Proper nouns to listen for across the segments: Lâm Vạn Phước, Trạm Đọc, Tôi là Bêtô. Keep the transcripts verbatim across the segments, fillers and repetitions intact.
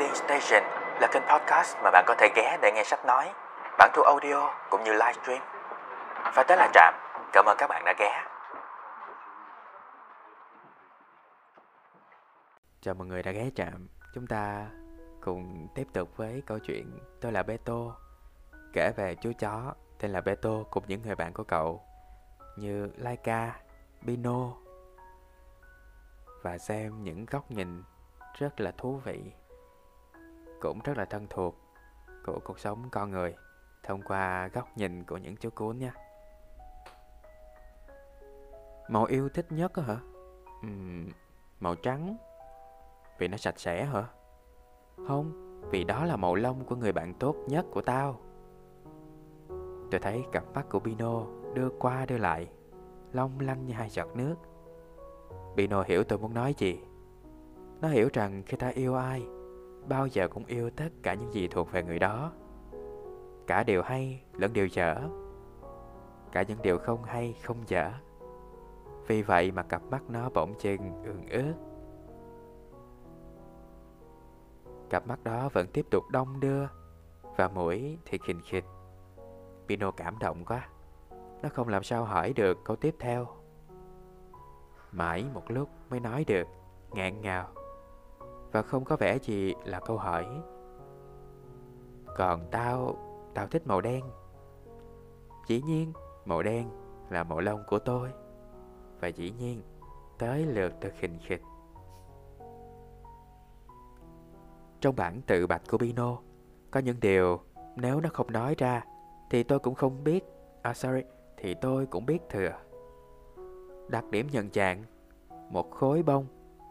Reading Station là kênh podcast mà bạn có thể ghé để nghe sách nói, bản thu audio cũng như livestream. Và tới là Trạm. Cảm ơn các bạn đã ghé. Chào mọi người đã ghé Trạm. Chúng ta cùng tiếp tục với câu chuyện Tôi là Bêtô, kể về chú chó tên là Bêtô cùng những người bạn của cậu như Laica, Bino, và xem những góc nhìn rất là thú vị, cũng rất là thân thuộc của cuộc sống con người thông qua góc nhìn của những chú cún nha. Màu yêu thích nhất hả? Uhm, màu trắng. Vì nó sạch sẽ hả? Không, vì đó là màu lông của người bạn tốt nhất của tao. Tôi thấy cặp mắt của Bino đưa qua đưa lại, long lanh như hai giọt nước. Bino hiểu tôi muốn nói gì. Nó hiểu rằng khi ta yêu ai, bao giờ cũng yêu tất cả những gì thuộc về người đó, cả điều hay lẫn điều dở, cả những điều không hay không dở. Vì vậy mà cặp mắt nó bỗng chừng ương ướt. Cặp mắt đó vẫn tiếp tục đong đưa, và mũi thì khình khịch. Bino cảm động quá, nó không làm sao hỏi được câu tiếp theo. Mãi một lúc mới nói được, ngạn ngào, và không có vẻ gì là câu hỏi. Còn tao, tao thích màu đen. Dĩ nhiên, màu đen là màu lông của tôi. Và dĩ nhiên, tới lượt tôi khình khịch. Trong bản tự bạch của Bino, có những điều nếu nó không nói ra thì tôi cũng không biết, à sorry, thì tôi cũng biết thừa. Đặc điểm nhận dạng, một khối bông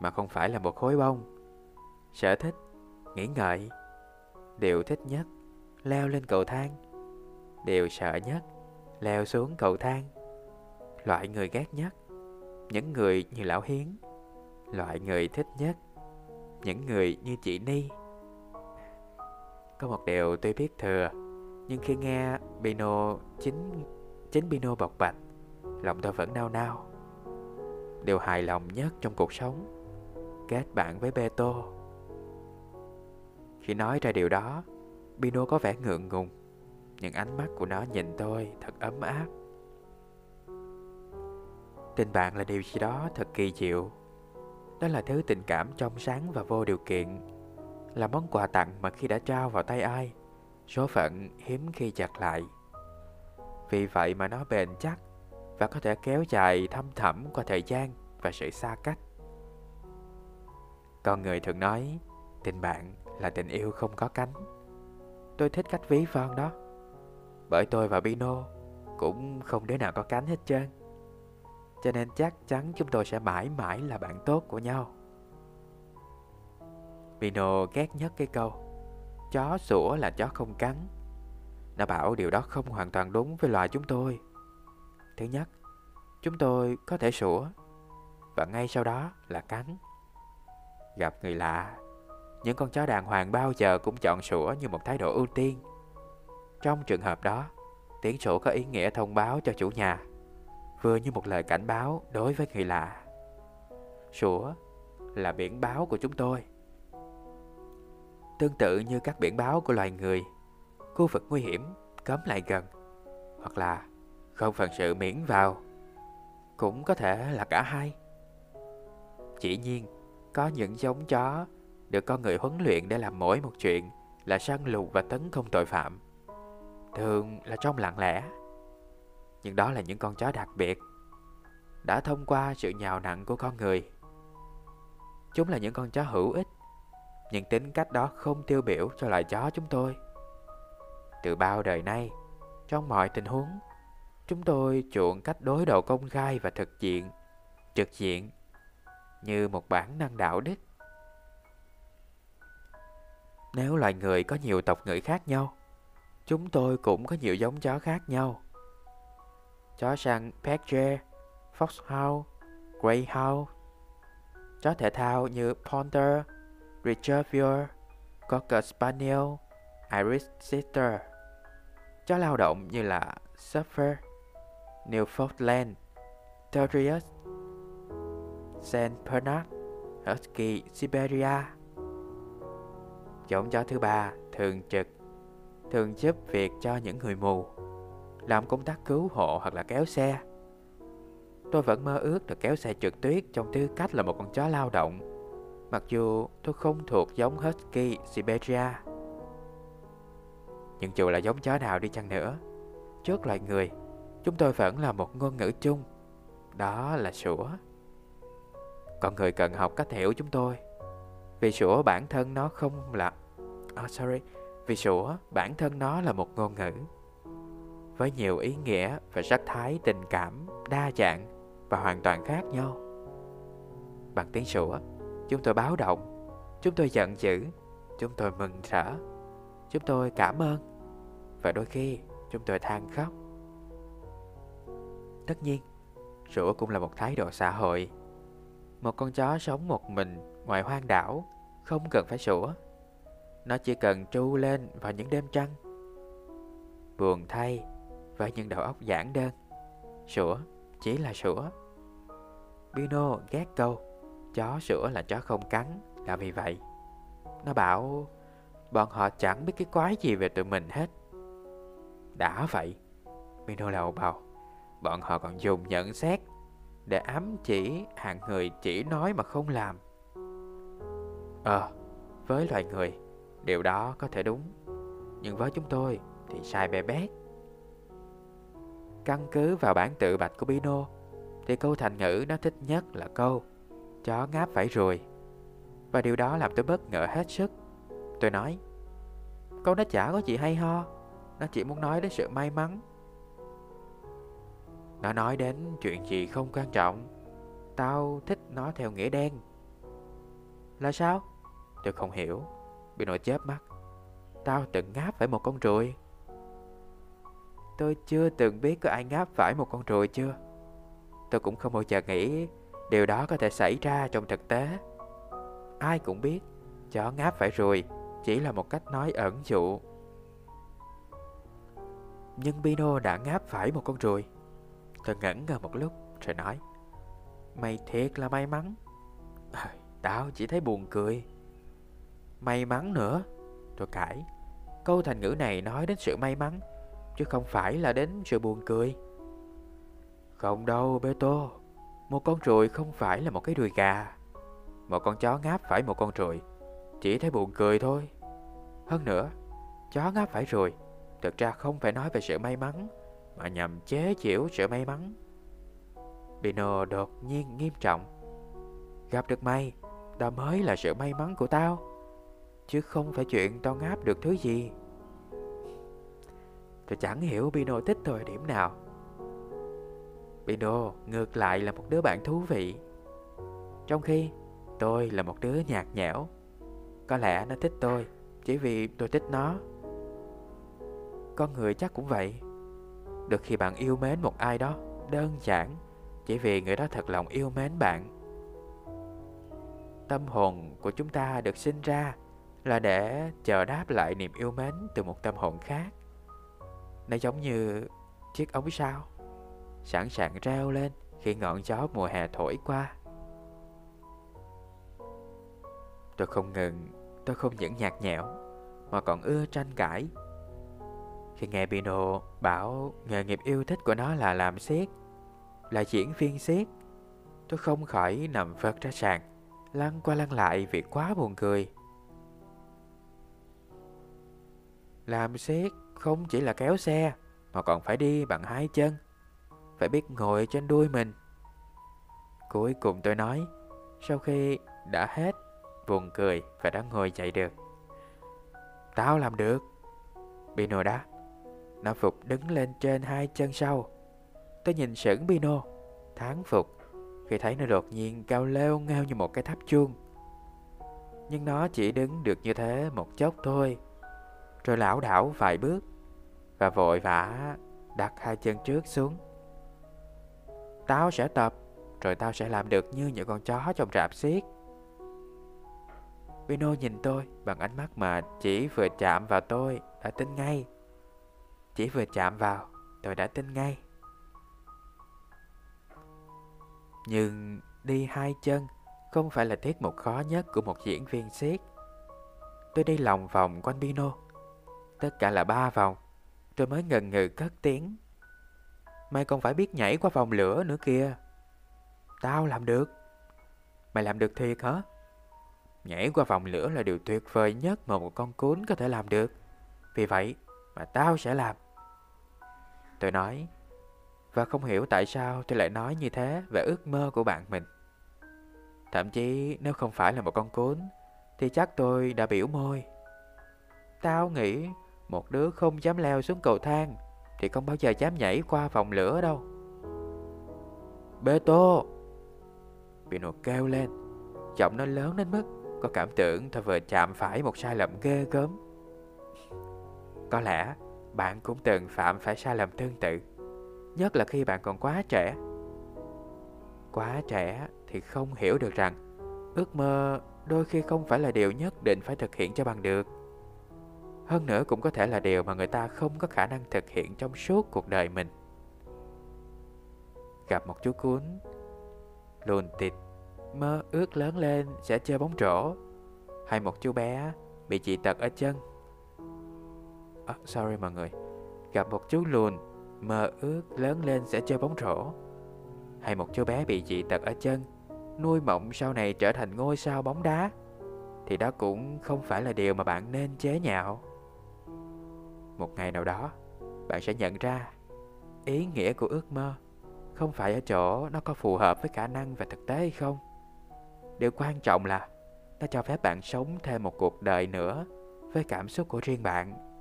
mà không phải là một khối bông. Sở thích, nghĩ ngợi. Điều thích nhất, leo lên cầu thang. Điều sợ nhất, leo xuống cầu thang. Loại người ghét nhất, những người như Lão Hiến. Loại người thích nhất, những người như chị Ni. Có một điều tôi biết thừa, nhưng khi nghe Bino chính, chính Bino bộc bạch, lòng tôi vẫn nao nao. Điều hài lòng nhất trong cuộc sống, kết bạn với Bêtô. Khi nói ra điều đó, Bino có vẻ ngượng ngùng, nhưng ánh mắt của nó nhìn tôi thật ấm áp. Tình bạn là điều gì đó thật kỳ diệu. Đó là thứ tình cảm trong sáng và vô điều kiện, là món quà tặng mà khi đã trao vào tay ai, số phận hiếm khi chặt lại. Vì vậy mà nó bền chắc và có thể kéo dài thăm thẳm qua thời gian và sự xa cách. Con người thường nói tình bạn là tình yêu không có cánh. Tôi thích cách ví von đó, bởi tôi và Bino cũng không đứa nào có cánh hết trơn. Cho nên chắc chắn chúng tôi sẽ mãi mãi là bạn tốt của nhau. Bino ghét nhất cái câu chó sủa là chó không cắn. Nó bảo điều đó không hoàn toàn đúng với loài chúng tôi. Thứ nhất, chúng tôi có thể sủa, và ngay sau đó là cắn. Gặp người lạ, những con chó đàng hoàng bao giờ cũng chọn sủa như một thái độ ưu tiên. Trong trường hợp đó, tiếng sủa có ý nghĩa thông báo cho chủ nhà, vừa như một lời cảnh báo đối với người lạ. Sủa là biển báo của chúng tôi. Tương tự như các biển báo của loài người, khu vực nguy hiểm, cấm lại gần, hoặc là không phận sự miễn vào, cũng có thể là cả hai. Dĩ nhiên, có những giống chó được con người huấn luyện để làm mỗi một chuyện là săn lùng và tấn công tội phạm, thường là trong lặng lẽ. Nhưng đó là những con chó đặc biệt, đã thông qua sự nhào nặn của con người. Chúng là những con chó hữu ích, nhưng tính cách đó không tiêu biểu cho loài chó chúng tôi. Từ bao đời nay, trong mọi tình huống, chúng tôi chuộng cách đối đầu công khai và thực diện, trực diện, như một bản năng đạo đức. Nếu loài người có nhiều tộc ngữ khác nhau, chúng tôi cũng có nhiều giống chó khác nhau. Chó săn Percher, Foxhound, Greyhound, chó thể thao như Pointer, Retriever, Cocker Spaniel, Irish Setter, chó lao động như là Shepard, Newfoundland, Terrier, Saint Bernard, Husky Siberia. Giống chó thứ ba thường trực, thường giúp việc cho những người mù, làm công tác cứu hộ hoặc là kéo xe. Tôi vẫn mơ ước được kéo xe trượt tuyết trong tư cách là một con chó lao động, mặc dù tôi không thuộc giống Husky Siberia. Nhưng dù là giống chó nào đi chăng nữa, trước loài người, chúng tôi vẫn là một ngôn ngữ chung, đó là sủa. Con người cần học cách hiểu chúng tôi, vì sủa bản thân nó không là... Oh, sorry. Vì sủa bản thân nó là một ngôn ngữ với nhiều ý nghĩa và sắc thái tình cảm đa dạng và hoàn toàn khác nhau. Bằng tiếng sủa, chúng tôi báo động, chúng tôi giận dữ, chúng tôi mừng rỡ, chúng tôi cảm ơn, và đôi khi chúng tôi than khóc. Tất nhiên, sủa cũng là một thái độ xã hội. Một con chó sống một mình ngoài hoang đảo không cần phải sủa. Nó chỉ cần tru lên vào những đêm trăng. Buồn thay, với những đầu óc giản đơn, sủa chỉ là sủa. Bino ghét câu chó sủa là chó không cắn là vì vậy. Nó bảo bọn họ chẳng biết cái quái gì về tụi mình hết. Đã vậy, Bino lầu bầu, bọn họ còn dùng nhận xét để ám chỉ hạng người chỉ nói mà không làm. Ờ, với loài người, điều đó có thể đúng, nhưng với chúng tôi thì sai bè bét. Căn cứ vào bản tự bạch của Bino, thì câu thành ngữ nó thích nhất là câu chó ngáp phải ruồi. Và điều đó làm tôi bất ngờ hết sức. Tôi nói, câu nó chả có gì hay ho, nó chỉ muốn nói đến sự may mắn. Nó nói đến chuyện gì không quan trọng. Tao thích nó theo nghĩa đen. Là sao? Tôi không hiểu. Bino chớp mắt. Tao từng ngáp phải một con ruồi. Tôi chưa từng biết có ai ngáp phải một con ruồi chưa. Tôi cũng không bao giờ nghĩ điều đó có thể xảy ra trong thực tế. Ai cũng biết chó ngáp phải ruồi chỉ là một cách nói ẩn dụ. Nhưng Bino đã ngáp phải một con ruồi. Tôi ngẩn ra một lúc rồi nói, mày thiệt là may mắn. À, tao chỉ thấy buồn cười. May mắn nữa, tôi cãi. Câu thành ngữ này nói đến sự may mắn, chứ không phải là đến sự buồn cười. Không đâu Bêtô, một con ruồi không phải là một cái đùi gà. Một con chó ngáp phải một con ruồi chỉ thấy buồn cười thôi. Hơn nữa, chó ngáp phải ruồi thực ra không phải nói về sự may mắn, mà nhằm chế giễu sự may mắn. Bino đột nhiên nghiêm trọng. Gặp được mày, đó mới là sự may mắn của tao, chứ không phải chuyện tao ngáp được thứ gì. Tôi chẳng hiểu Bino thích tôi ở điểm nào. Bino ngược lại là một đứa bạn thú vị, trong khi tôi là một đứa nhạt nhẽo. Có lẽ nó thích tôi chỉ vì tôi thích nó. Con người chắc cũng vậy. Đôi khi bạn yêu mến một ai đó đơn giản chỉ vì người đó thật lòng yêu mến bạn. Tâm hồn của chúng ta được sinh ra là để chờ đáp lại niềm yêu mến từ một tâm hồn khác. Nó giống như chiếc ống sao, sẵn sàng reo lên khi ngọn gió mùa hè thổi qua. Tôi không ngừng, tôi không những nhạt nhẽo mà còn ưa tranh cãi. Khi nghe Bino bảo nghề nghiệp yêu thích của nó là làm xiếc, là diễn viên xiếc, tôi không khỏi nằm vật ra sàn, lăn qua lăn lại vì quá buồn cười. Làm xiếc không chỉ là kéo xe, mà còn phải đi bằng hai chân, phải biết ngồi trên đuôi mình. Cuối cùng tôi nói, sau khi đã hết buồn cười và đã ngồi dậy được. Tao làm được, Bino đáp. Nó phục đứng lên trên hai chân sau. Tôi nhìn sững Bino, thán phục khi thấy nó đột nhiên cao lêu ngao như một cái tháp chuông. Nhưng nó chỉ đứng được như thế một chốc thôi, rồi lảo đảo vài bước và vội vã đặt hai chân trước xuống. Tao sẽ tập, rồi tao sẽ làm được như những con chó trong rạp xiếc. Bino nhìn tôi bằng ánh mắt mà chỉ vừa chạm vào tôi đã tin ngay. Chỉ vừa chạm vào, tôi đã tin ngay. Nhưng đi hai chân không phải là tiết mục khó nhất của một diễn viên xiếc. Tôi đi lòng vòng quanh piano, tất cả là ba vòng, rồi mới ngần ngừ cất tiếng: "Mày còn phải biết nhảy qua vòng lửa nữa kìa." "Tao làm được." "Mày làm được thiệt hả?" "Nhảy qua vòng lửa là điều tuyệt vời nhất mà một con cún có thể làm được. Vì vậy mà tao sẽ làm." Tôi nói, và không hiểu tại sao tôi lại nói như thế về ước mơ của bạn mình. Thậm chí nếu không phải là một con cún thì chắc tôi đã biểu môi. Tao nghĩ một đứa không dám leo xuống cầu thang thì không bao giờ dám nhảy qua vòng lửa đâu. "Bêtô!" Piano kêu lên, giọng nó lớn đến mức có cảm tưởng tôi vừa chạm phải một sai lầm ghê gớm. Có lẽ bạn cũng từng phạm phải sai lầm tương tự, nhất là khi bạn còn quá trẻ. Quá trẻ thì không hiểu được rằng ước mơ đôi khi không phải là điều nhất định phải thực hiện cho bằng được. Hơn nữa cũng có thể là điều mà người ta không có khả năng thực hiện trong suốt cuộc đời mình. Gặp một chú cún lùn tịt mơ ước lớn lên sẽ chơi bóng rổ, hay một chú bé bị dị tật ở chân. À, sorry mọi người. Gặp một chú lùn mơ ước lớn lên sẽ chơi bóng rổ, hay một chú bé bị dị tật ở chân, nuôi mộng sau này trở thành ngôi sao bóng đá, thì đó cũng không phải là điều mà bạn nên chế nhạo. Một ngày nào đó, bạn sẽ nhận ra ý nghĩa của ước mơ không phải ở chỗ nó có phù hợp với khả năng và thực tế hay không. Điều quan trọng là nó cho phép bạn sống thêm một cuộc đời nữa với cảm xúc của riêng bạn.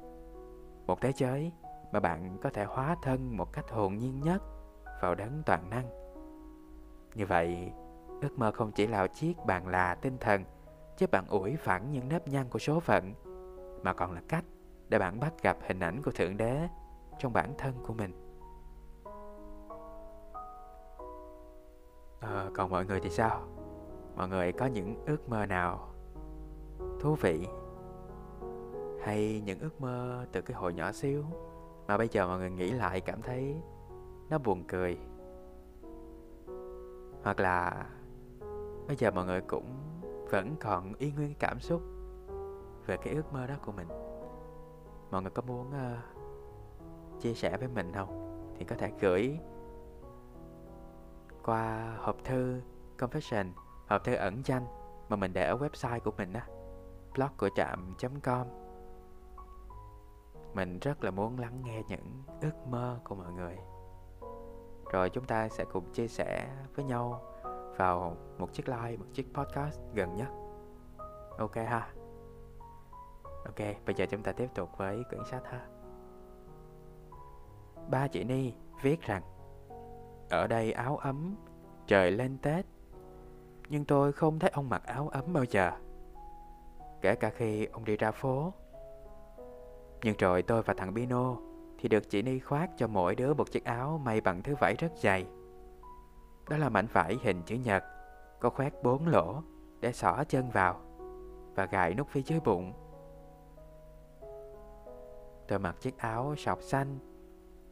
Một thế giới mà bạn có thể hóa thân một cách hồn nhiên nhất vào đấng toàn năng. Như vậy, ước mơ không chỉ là chiếc bàn là tinh thần giúp bạn ủi phẳng những nếp nhăn của số phận, mà còn là cách để bạn bắt gặp hình ảnh của Thượng Đế trong bản thân của mình. À, còn mọi người thì sao? Mọi người có những ước mơ nào thú vị, hay những ước mơ từ cái hồi nhỏ xíu mà bây giờ mọi người nghĩ lại cảm thấy nó buồn cười? Hoặc là bây giờ mọi người cũng vẫn còn y nguyên cảm xúc về cái ước mơ đó của mình. Mọi người có muốn uh, chia sẻ với mình không? Thì có thể gửi qua hộp thư confession, hộp thư ẩn danh mà mình để ở website của mình á, blog của trạm chấm com. Mình rất là muốn lắng nghe những ước mơ của mọi người. Rồi chúng ta sẽ cùng chia sẻ với nhau vào một chiếc live, một chiếc podcast gần nhất. Ok ha? Ok, bây giờ chúng ta tiếp tục với quyển sách ha. Ba chị Ni viết rằng: "Ở đây áo ấm, trời lên Tết, nhưng tôi không thấy ông mặc áo ấm bao giờ, kể cả khi ông đi ra phố. Nhưng rồi tôi và thằng Pino thì được chị Ni khoác cho mỗi đứa một chiếc áo may bằng thứ vải rất dày. Đó là mảnh vải hình chữ nhật, có khoét bốn lỗ để xỏ chân vào và gài nút phía dưới bụng. Tôi mặc chiếc áo sọc xanh,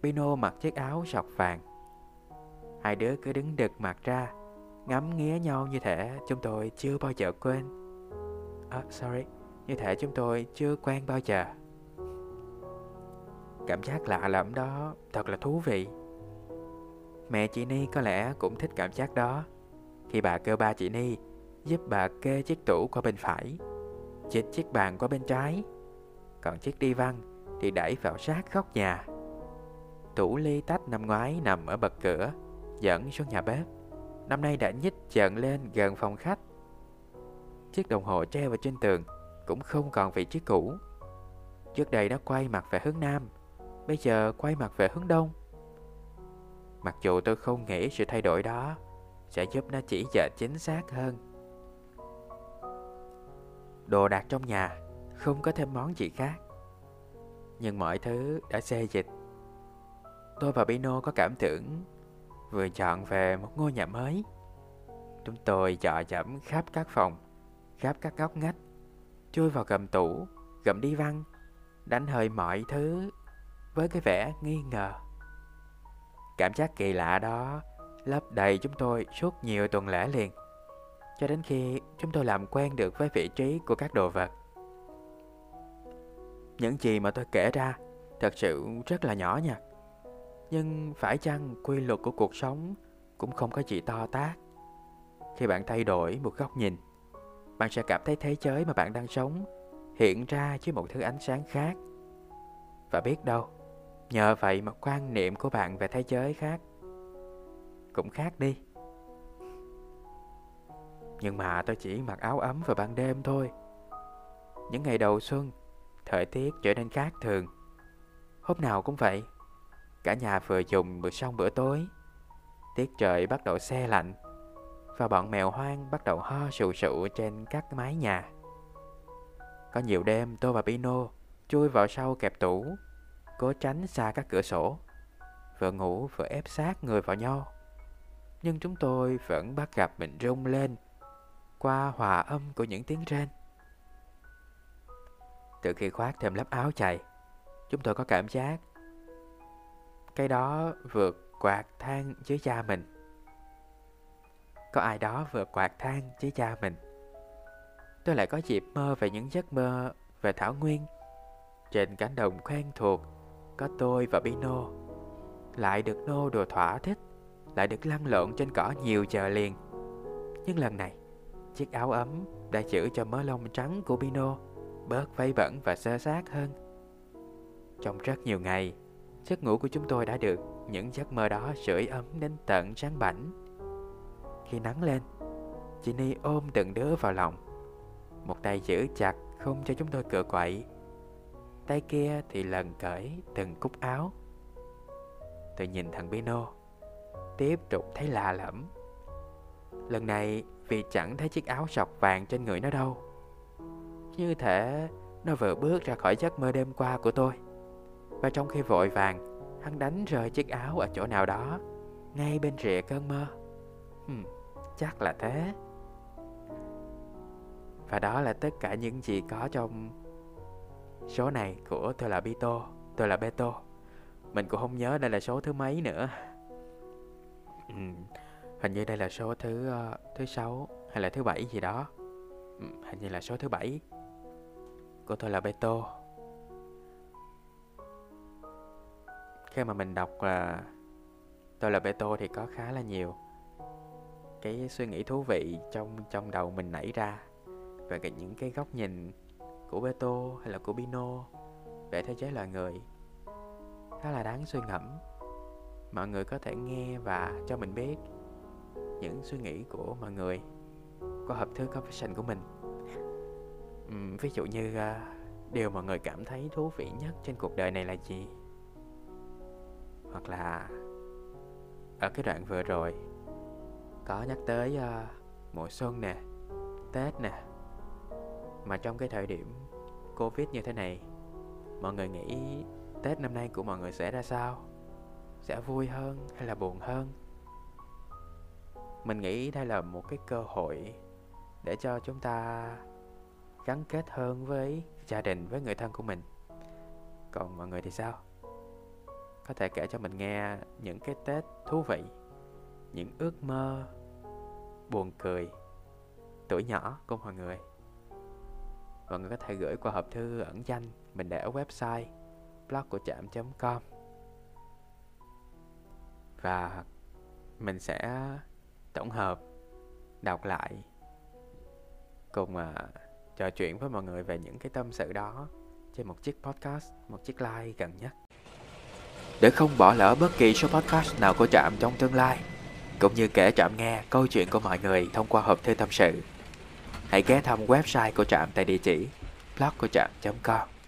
Pino mặc chiếc áo sọc vàng. Hai đứa cứ đứng đực mặt ra, ngắm nghía nhau như thể chúng tôi chưa bao giờ quên. À, sorry, như thể chúng tôi chưa quen bao giờ. Cảm giác lạ lẫm đó thật là thú vị. Mẹ chị Ni có lẽ cũng thích cảm giác đó khi bà kêu ba chị Ni giúp bà kê chiếc tủ qua bên phải, chích chiếc bàn qua bên trái, còn chiếc đi văn thì đẩy vào sát góc nhà. Tủ ly tách năm ngoái nằm ở bậc cửa dẫn xuống nhà bếp, năm nay đã nhích dần lên gần phòng khách. Chiếc đồng hồ treo vào trên tường cũng không còn vị trí cũ. Trước đây đã quay mặt về hướng nam, bây giờ quay mặt về hướng đông. Mặc dù tôi không nghĩ sự thay đổi đó sẽ giúp nó chỉ giờ chính xác hơn. Đồ đạc trong nhà không có thêm món gì khác, nhưng mọi thứ đã xê dịch. Tôi và Pino có cảm tưởng vừa dọn về một ngôi nhà mới. Chúng tôi dò dẫm khắp các phòng, khắp các góc ngách, chui vào gầm tủ, gầm đi văn, đánh hơi mọi thứ với cái vẻ nghi ngờ. Cảm giác kỳ lạ đó lấp đầy chúng tôi suốt nhiều tuần lễ liền, cho đến khi chúng tôi làm quen được với vị trí của các đồ vật. Những gì mà tôi kể ra thật sự rất là nhỏ nhặt, nhưng phải chăng quy luật của cuộc sống cũng không có gì to tát. Khi bạn thay đổi một góc nhìn, bạn sẽ cảm thấy thế giới mà bạn đang sống hiện ra dưới một thứ ánh sáng khác. Và biết đâu, nhờ vậy mà quan niệm của bạn về thế giới khác cũng khác đi. Nhưng mà tôi chỉ mặc áo ấm vào ban đêm thôi. Những ngày đầu xuân, thời tiết trở nên khác thường. Hôm nào cũng vậy, cả nhà vừa dùng vừa xong bữa tối. Tiết trời bắt đầu se lạnh, và bọn mèo hoang bắt đầu ho sù sụ trên các mái nhà. Có nhiều đêm tôi và Pino chui vào sau kẹp tủ, cố tránh xa các cửa sổ, vừa ngủ vừa ép sát người vào nhau. Nhưng chúng tôi vẫn bắt gặp mình rung lên qua hòa âm của những tiếng rên. Từ khi khoác thêm lớp áo chạy, chúng tôi có cảm giác cái đó vừa quạt than dưới da mình. Có ai đó vừa quạt than dưới da mình. Tôi lại có dịp mơ về những giấc mơ về thảo nguyên. Trên cánh đồng quen thuộc, có tôi và Pino, lại được nô đùa thỏa thích, lại được lăn lộn trên cỏ nhiều giờ liền. Nhưng lần này, chiếc áo ấm đã giữ cho mớ lông trắng của Pino bớt vấy bẩn và sơ sát hơn. Trong rất nhiều ngày, giấc ngủ của chúng tôi đã được những giấc mơ đó sưởi ấm đến tận sáng bảnh. Khi nắng lên, chị Ni ôm từng đứa vào lòng, một tay giữ chặt không cho chúng tôi cựa quậy, tay kia thì lần cởi từng cúc áo. Tôi nhìn thằng Pino, tiếp tục thấy lạ lẫm. Lần này vì chẳng thấy chiếc áo sọc vàng trên người nó đâu, như thể nó vừa bước ra khỏi giấc mơ đêm qua của tôi. Và trong khi vội vàng, hắn đánh rơi chiếc áo ở chỗ nào đó ngay bên rìa cơn mơ. Ừm, chắc là thế. Và đó là tất cả những gì có trong số này của Tôi là Bêtô, Tôi là Bêtô. Mình cũng không nhớ đây là số thứ mấy nữa. Ừ, hình như đây là số thứ uh, thứ sáu hay là thứ bảy gì đó. Ừ, hình như là số thứ bảy của Tôi là Bêtô. Khi mà mình đọc uh, Tôi là Bêtô thì có khá là nhiều cái suy nghĩ thú vị trong trong đầu mình nảy ra về cái, những cái góc nhìn của Bêtô hay là của Pino về thế giới loài người. Khá là đáng suy ngẫm. Mọi người có thể nghe và cho mình biết những suy nghĩ của mọi người qua hộp thư confession của mình. uhm, Ví dụ như uh, điều mọi người cảm thấy thú vị nhất trên cuộc đời này là gì? Hoặc là ở cái đoạn vừa rồi có nhắc tới uh, mùa xuân nè, Tết nè. Mà trong cái thời điểm Covid như thế này, mọi người nghĩ Tết năm nay của mọi người sẽ ra sao? Sẽ vui hơn hay là buồn hơn? Mình nghĩ đây là một cái cơ hội để cho chúng ta gắn kết hơn với gia đình, với người thân của mình. Còn mọi người thì sao? Có thể kể cho mình nghe những cái Tết thú vị, những ước mơ buồn cười tuổi nhỏ của mọi người. Mọi người có thể gửi qua hộp thư ẩn danh mình để ở website blog của trạm chấm com. Và mình sẽ tổng hợp, đọc lại, cùng à, trò chuyện với mọi người về những cái tâm sự đó trên một chiếc podcast, một chiếc live gần nhất. Để không bỏ lỡ bất kỳ số podcast nào của Trạm trong tương lai, cũng như kể Trạm nghe câu chuyện của mọi người thông qua hộp thư tâm sự, hãy ghé thăm website của Trạm tại địa chỉ blog của trạm chấm com.